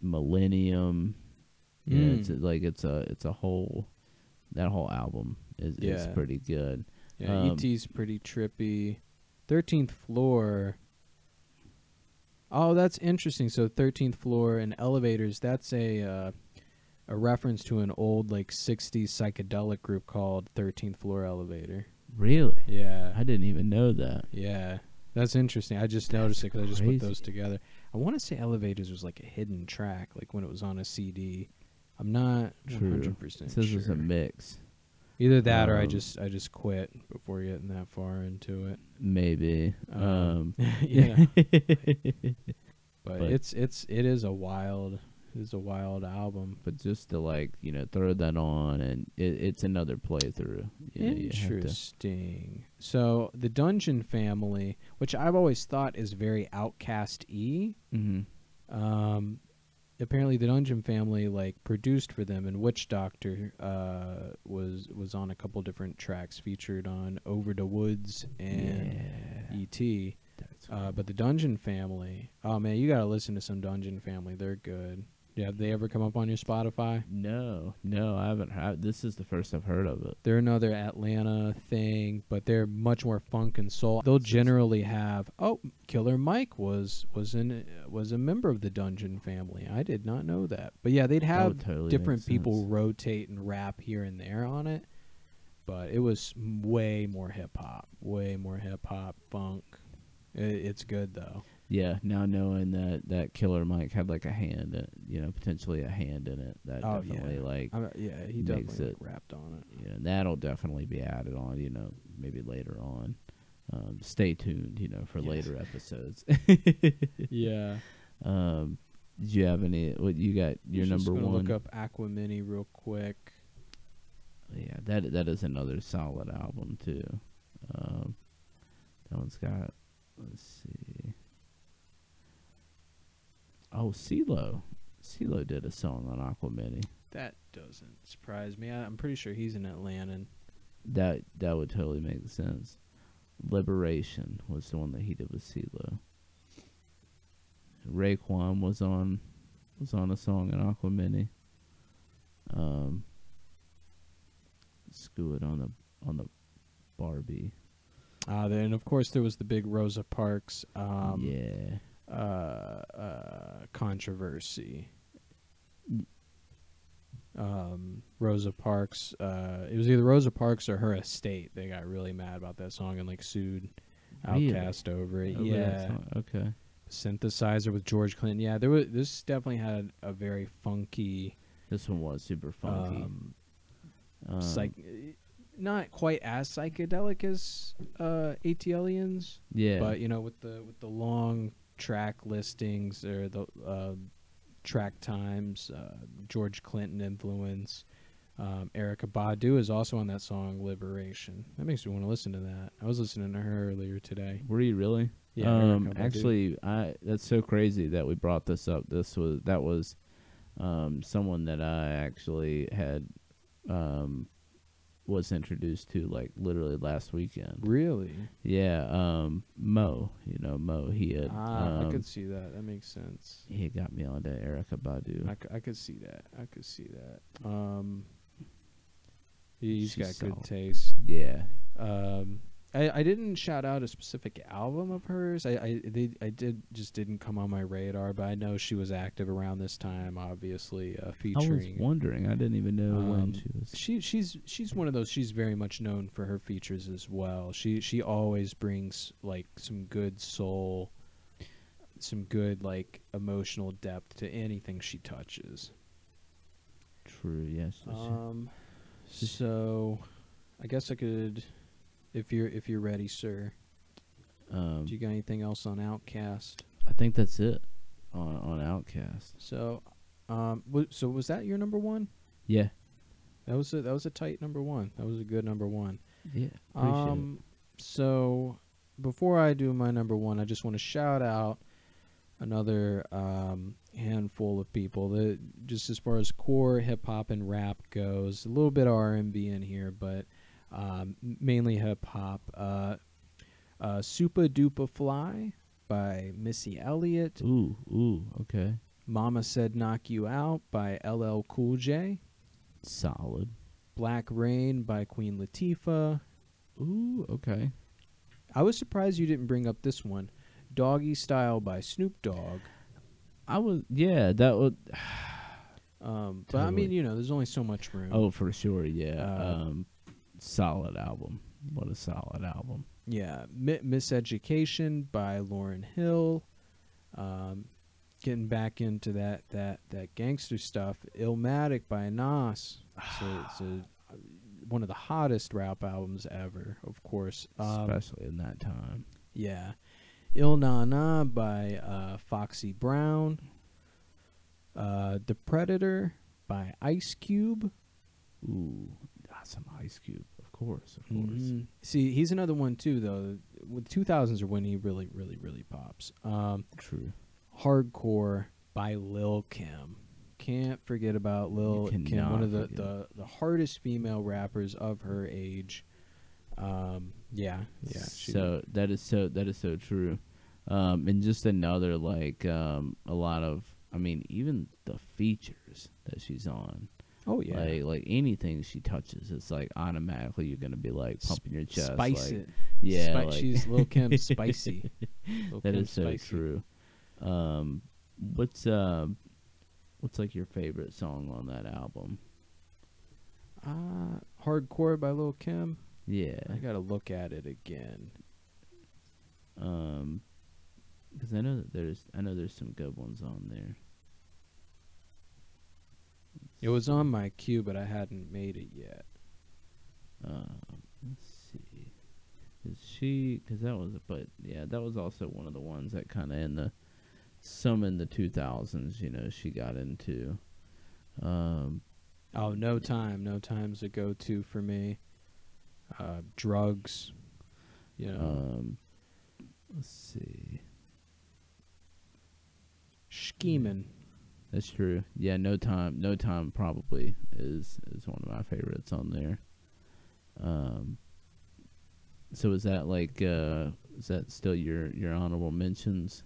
Millennium. Mm. Yeah, it's like it's a it's a whole that whole album is, yeah. is pretty good. Yeah, um, E T's pretty trippy. thirteenth Floor. Oh, that's interesting. So thirteenth Floor and Elevators, that's a uh, a reference to an old like sixties psychedelic group called thirteenth Floor Elevator. Really? Yeah. I didn't even know that. Yeah. That's interesting. I just that's noticed it because I just put those together. I want to say Elevators was like a hidden track, like when it was on a C D. I'm not True. one hundred percent it says sure. It's a mix. Either that um, or I just I just quit before getting that far into it. Maybe. Um, um, yeah. but, but it's it's it is a wild it is a wild album. But just to like, you know, throw that on and it, it's another playthrough. You Interesting. Know, so the Dungeon Family, which I've always thought is very Outkast-y. Mm-hmm. Um Apparently, the Dungeon Family like produced for them, and Witch Doctor uh, was was on a couple different tracks, featured on Over the Woods and yeah. E T. Cool. Uh, but the Dungeon Family, oh man, you gotta listen to some Dungeon Family. They're good. Yeah, have they ever come up on your Spotify? No, no, I haven't. I, this is the first I've heard of it. They're another Atlanta thing, but they're much more funk and soul. They'll generally have. Oh, Killer Mike was was in was a member of the Dungeon Family. I did not know that, but yeah, they'd have totally different people rotate and rap here and there on it. But it was way more hip hop, way more hip hop funk. It, it's good though. Yeah, now knowing that, that Killer Mike had like a hand, in, you know, potentially a hand in it, that oh, definitely yeah. like I, yeah, he makes definitely it, wrapped on it. Yeah, and that'll definitely be added on, you know, maybe later on. Um, stay tuned, you know, for yes. later episodes. yeah. Um, did you have any? What you got? Your I'm number just one. Look up Aquamini real quick. Yeah, that that is another solid album too. Um, that one's got. Let's see. Oh, CeeLo. CeeLo did a song on Aquamini. That doesn't surprise me. I, I'm pretty sure he's an Atlantan. that that would totally make sense. Liberation was the one that he did with CeeLo. Raekwon was on was on a song in Aquamini. Um, screw it on the on the Barbie. Uh, then of course there was the big Rosa Parks um, yeah. uh, uh, controversy. Um, Rosa Parks, uh, it was either Rosa Parks or her estate. They got really mad about that song and like sued Outkast really? over it. Oh, yeah. Okay. Synthesizer with George Clinton. Yeah, there was. This definitely had a very funky. This one was super funky. Um, um, psych, not quite as psychedelic as uh, ATLians. Yeah. But you know, with the with the long track listings or the uh, track times, uh, George Clinton influence. Um, Erykah Badu is also on that song Liberation. That makes me want to listen to that. I was listening to her earlier today. Were you really? Yeah, um, actually, I that's so crazy that we brought this up. This was that was um, someone that I actually had um, was introduced to like literally last weekend. Really? Yeah. Um, Mo, you know Mo. He had. Ah, um, I could see that. That makes sense. He got me on to Erykah Badu. I, c- I could see that. I could see that. Um, he's She's got solid. good taste. Yeah. Um. I, I didn't shout out a specific album of hers. I I, they, I did just didn't come on my radar, but I know she was active around this time, obviously uh, featuring. I was wondering. I didn't even know um, when she was. She she's she's one of those. She's very much known for her features as well. She she always brings like some good soul, some good like emotional depth to anything she touches. True. Yes. Um. So, I guess I could. If you're if you're ready, sir. Um, Do you got anything else on Outkast? I think that's it on on Outkast. So, um, w- so was that your number one? Yeah, that was a, that was a tight number one. That was a good number one. Yeah, appreciate um, it. So, before I do my number one, I just want to shout out another um, handful of people. That just as far as core hip hop and rap goes, a little bit of R and B in here, but. Um, mainly hip hop. Uh, uh, Super Duper Fly by Missy Elliott. Ooh, ooh, okay. Mama Said Knock You Out by L L Cool J. Solid. Black Rain by Queen Latifah. Ooh, okay. I was surprised you didn't bring up this one. Doggy Style by Snoop Dogg. I was, yeah, that would. um, but totally. I mean, you know, there's only so much room. Oh, for sure, yeah. Uh, um, Solid album. What a solid album. Yeah. M- Miseducation by Lauryn Hill. Um, getting back into that, that, that gangster stuff. Illmatic by Nas. So it's a, one of the hottest rap albums ever, of course. Um, Especially in that time. Yeah. Il Na Na by uh, Foxy Brown. Uh, The Predator by Ice Cube. Ooh. Some Ice Cube, of course, of course. Mm-hmm. See, he's another one too, though. The two thousands are when he really, really, really pops. Um, True. Hardcore by Lil' Kim. Can't forget about Lil' Kim, one of the, the, the hardest female rappers of her age. Um, yeah, yeah. So did. that is so that is so true, um, and just another like um, a lot of. I mean, even the features that she's on. Oh yeah, like, like anything she touches, it's like automatically you're gonna be like pumping your chest. Spice like, it, yeah. Spi- like she's Lil' Kim spicy. Lil' that Kim is so spicy. True. Um, what's uh, what's like your favorite song on that album? Uh Hardcore by Lil' Kim. Yeah, I gotta look at it again. Um, because I know that there's I know there's some good ones on there. It was on my queue, but I hadn't made it yet. Um, let's see. Is she... Because that was... But, yeah, that was also one of the ones that kind of in the... Some in the two thousands, you know, she got into. Um, oh, No Time. No Time's a go-to for me. Uh, drugs. You know. Um, let's see. Scheming. That's true. Yeah, no time. No time probably is, is one of my favorites on there. Um, so is that like uh, is that still your, your honorable mentions?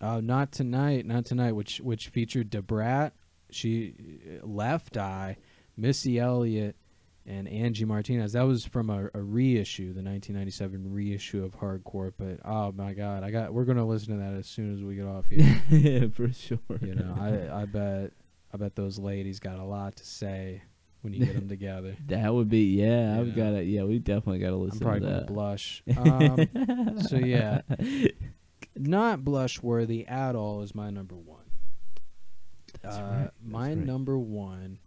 Uh, not tonight, not tonight. Which which featured DeBrat, she Left Eye, Missy Elliott, and Angie Martinez. That was from a, a reissue, the nineteen ninety-seven reissue of Hardcore. But oh my God, I got we're gonna listen to that as soon as we get off here. Yeah, for sure. You know, I I bet I bet those ladies got a lot to say when you get them together. That would be yeah. I've got to yeah. We definitely got to listen. I'm probably to that. Gonna blush. Um, so yeah. Not blush worthy at all is my number one. That's uh, right. That's my right. number one.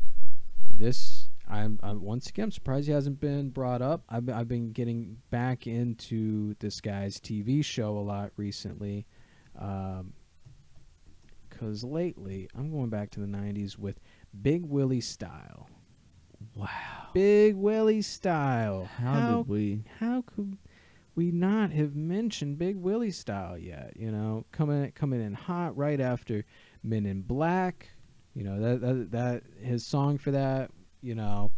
This I'm, I'm once again I'm surprised he hasn't been brought up. I've I've been getting back into this guy's T V show a lot recently, um, because lately I'm going back to the nineties with Big Willie Style. Wow, Big Willie Style. How, how did we? How could? We not have mentioned Big Willie Style yet, you know, coming coming in hot right after Men in Black, you know, that that, that his song for that, you know,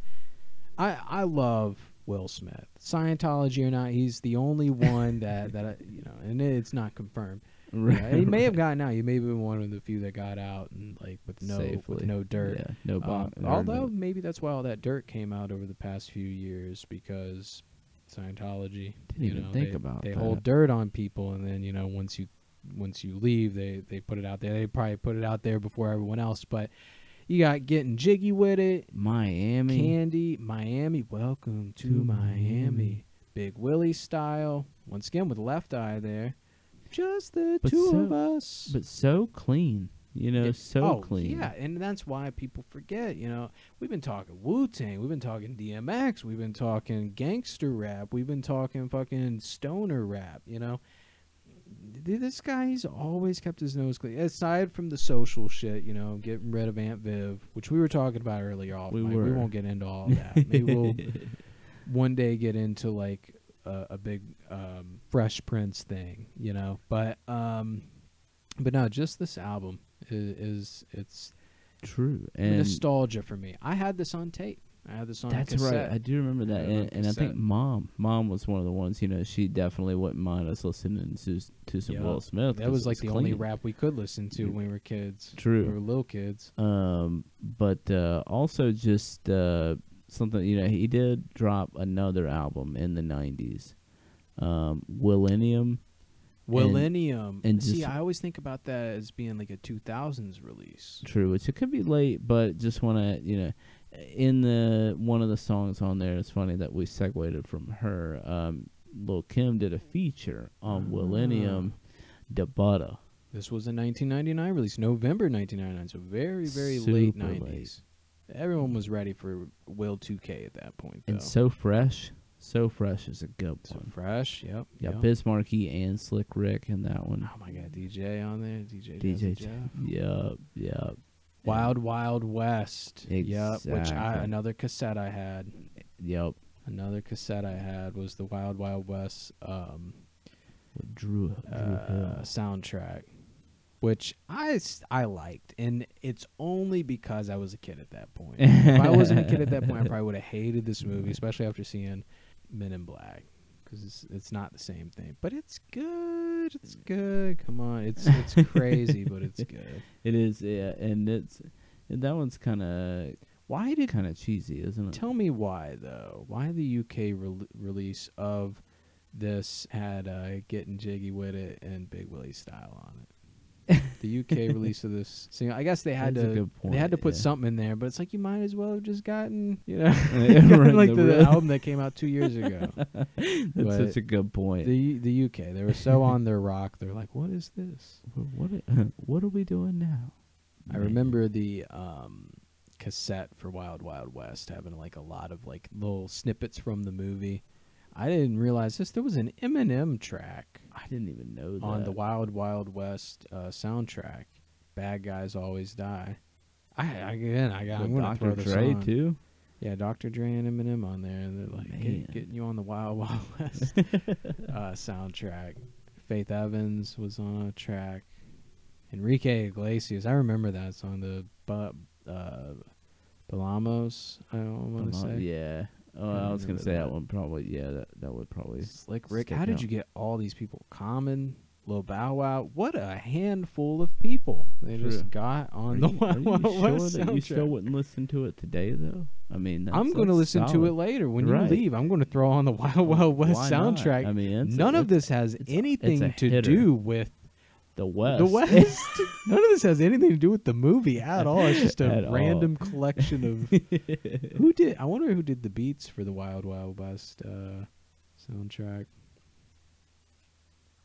I I love Will Smith. Scientology or not, he's the only one that that I, you know, and it's not confirmed. Right, right. He may have gotten out. He may have been one of the few that got out and like with no Safely. with no dirt, yeah, no bomb. Um, although no. maybe that's why all that dirt came out over the past few years because. Scientology didn't you even know, think they, about they that. Hold dirt on people and then you know once you once you leave they they put it out there. They probably put it out there before everyone else, but you got Getting Jiggy With It, Miami Candy, Miami Welcome to, to Miami. Miami, Big Willie Style once again with Left Eye there, just the but two so, of us but so clean. You know, it, so oh, clean. Yeah, and that's why people forget, you know. We've been talking Wu-Tang. We've been talking D M X. We've been talking gangster rap. We've been talking fucking stoner rap, you know. This guy, he's always kept his nose clean. Aside from the social shit, you know, getting rid of Aunt Viv, which we were talking about earlier off. We, we won't get into all that. Maybe we'll one day get into, like, a, a big um, Fresh Prince thing, you know. But, um, but no, just this album. Is, is it's true and nostalgia for me. I had this on tape. I had this on that's cassette. Right. I do remember that, and, and I think mom, mom was one of the ones. You know, she definitely wouldn't mind us listening to to some yeah. Will Smith. That was like was the clean. Only rap we could listen to when we were kids. True, we were little kids. Um, but uh, also just uh, something. You know, he did drop another album in the nineties, um, Millennium. Millennium. And, and see, I always think about that as being like a two thousands release. True, which it could be late, but just want to, you know, in the one of the songs on there, it's funny that we segued from her. Um, Lil' Kim did a feature on uh-huh. Millennium Da Butter. This was a nineteen ninety-nine release, November nineteen ninety-nine, so very, very super late nineties. Late. Everyone was ready for Will two K at that point, though. And so fresh. So Fresh is a good so one. So Fresh, yep. Yeah, yep. Bismarcky and Slick Rick in that one. Oh my God, D J on there. D J D J. Yep, yep. Wild yep. Wild West. Exactly. Yep, which I another cassette I had. Yep. Another cassette I had was the Wild Wild West um with Drew, Drew uh, Hill. Soundtrack, which I, I liked, and it's only because I was a kid at that point. If I wasn't a kid at that point, I probably would have hated this movie, especially after seeing Men in Black, because it's, it's not the same thing, but it's good. It's good. Come on, it's it's crazy, but it's good. It is, yeah, and it's and that one's kind of why did kind of cheesy, isn't it? Tell me why though. Why the U K re- release of this had uh, Getting Jiggy With It and Big Willie Style on it? The U K release of this single, I guess they had That's to point, they had to put yeah. something in there, but it's like you might as well have just gotten, you know, like the, the album that came out two years ago. That's but such a good point. The the U K, they were so on their rock. They're like, what is this? What what are, what are we doing now? I Man. remember the um, cassette for Wild Wild West having like a lot of like little snippets from the movie. I didn't realize this. There was an Eminem track. I didn't even know that. On the Wild Wild West uh, soundtrack. Bad Guys Always Die. I Again, I got Doctor Dre, too. Yeah, Doctor Dre and Eminem on there. And they're like, get, getting you on the Wild Wild West uh, soundtrack. Faith Evans was on a track. Enrique Iglesias. I remember that song. The uh, Balamos, I don't want to Bal- say. Yeah. Oh, I, I was gonna say that, that one probably. Yeah, that, that would probably. Slick Rick. How did out. you get all these people? Common, Lil Bow Wow. What a handful of people they True. just got on are the you, Wild, you Wild sure West soundtrack. You still wouldn't listen to it today, though. I mean, that's, I'm gonna listen solid. to it later when right. you leave. I'm gonna throw on the Wild Wild West Why soundtrack. Not? I mean, none a, of this has it's, anything it's to hitter. do with. The West. The West. None of this has anything to do with the movie at all. It's just a random all. collection of who did. I wonder who did the beats for the Wild Wild West uh, soundtrack.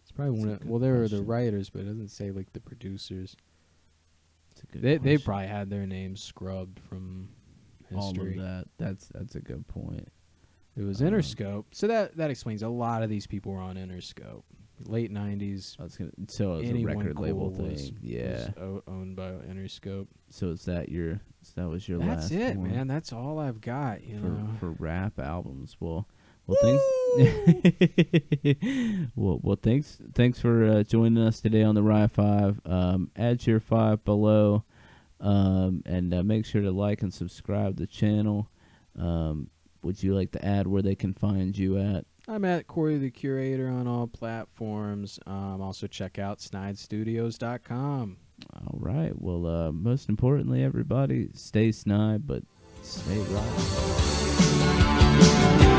It's probably That's one. Of, well, there are the writers, but it doesn't say like the producers. It's a good they question. They probably had their names scrubbed from history. All of that. That's that's a good point. It was um, Interscope, so that that explains a lot of these people were on Interscope. Late nineties. Gonna, so it was a record label cool thing. Was, yeah. Was owned by Interscope. So is that your, so that was your That's last That's it, one. man. That's all I've got, you for, know. For rap albums. Well, well thanks. well, well, thanks thanks for uh, joining us today on the Rye Five. Um, add your five below. Um, and uh, make sure to like and subscribe the channel. Um, would you like to add where they can find you at? I'm at Corey the Curator on all platforms. Um, also, check out snide studios dot com. All right. Well, uh, most importantly, everybody, stay snide, but stay right.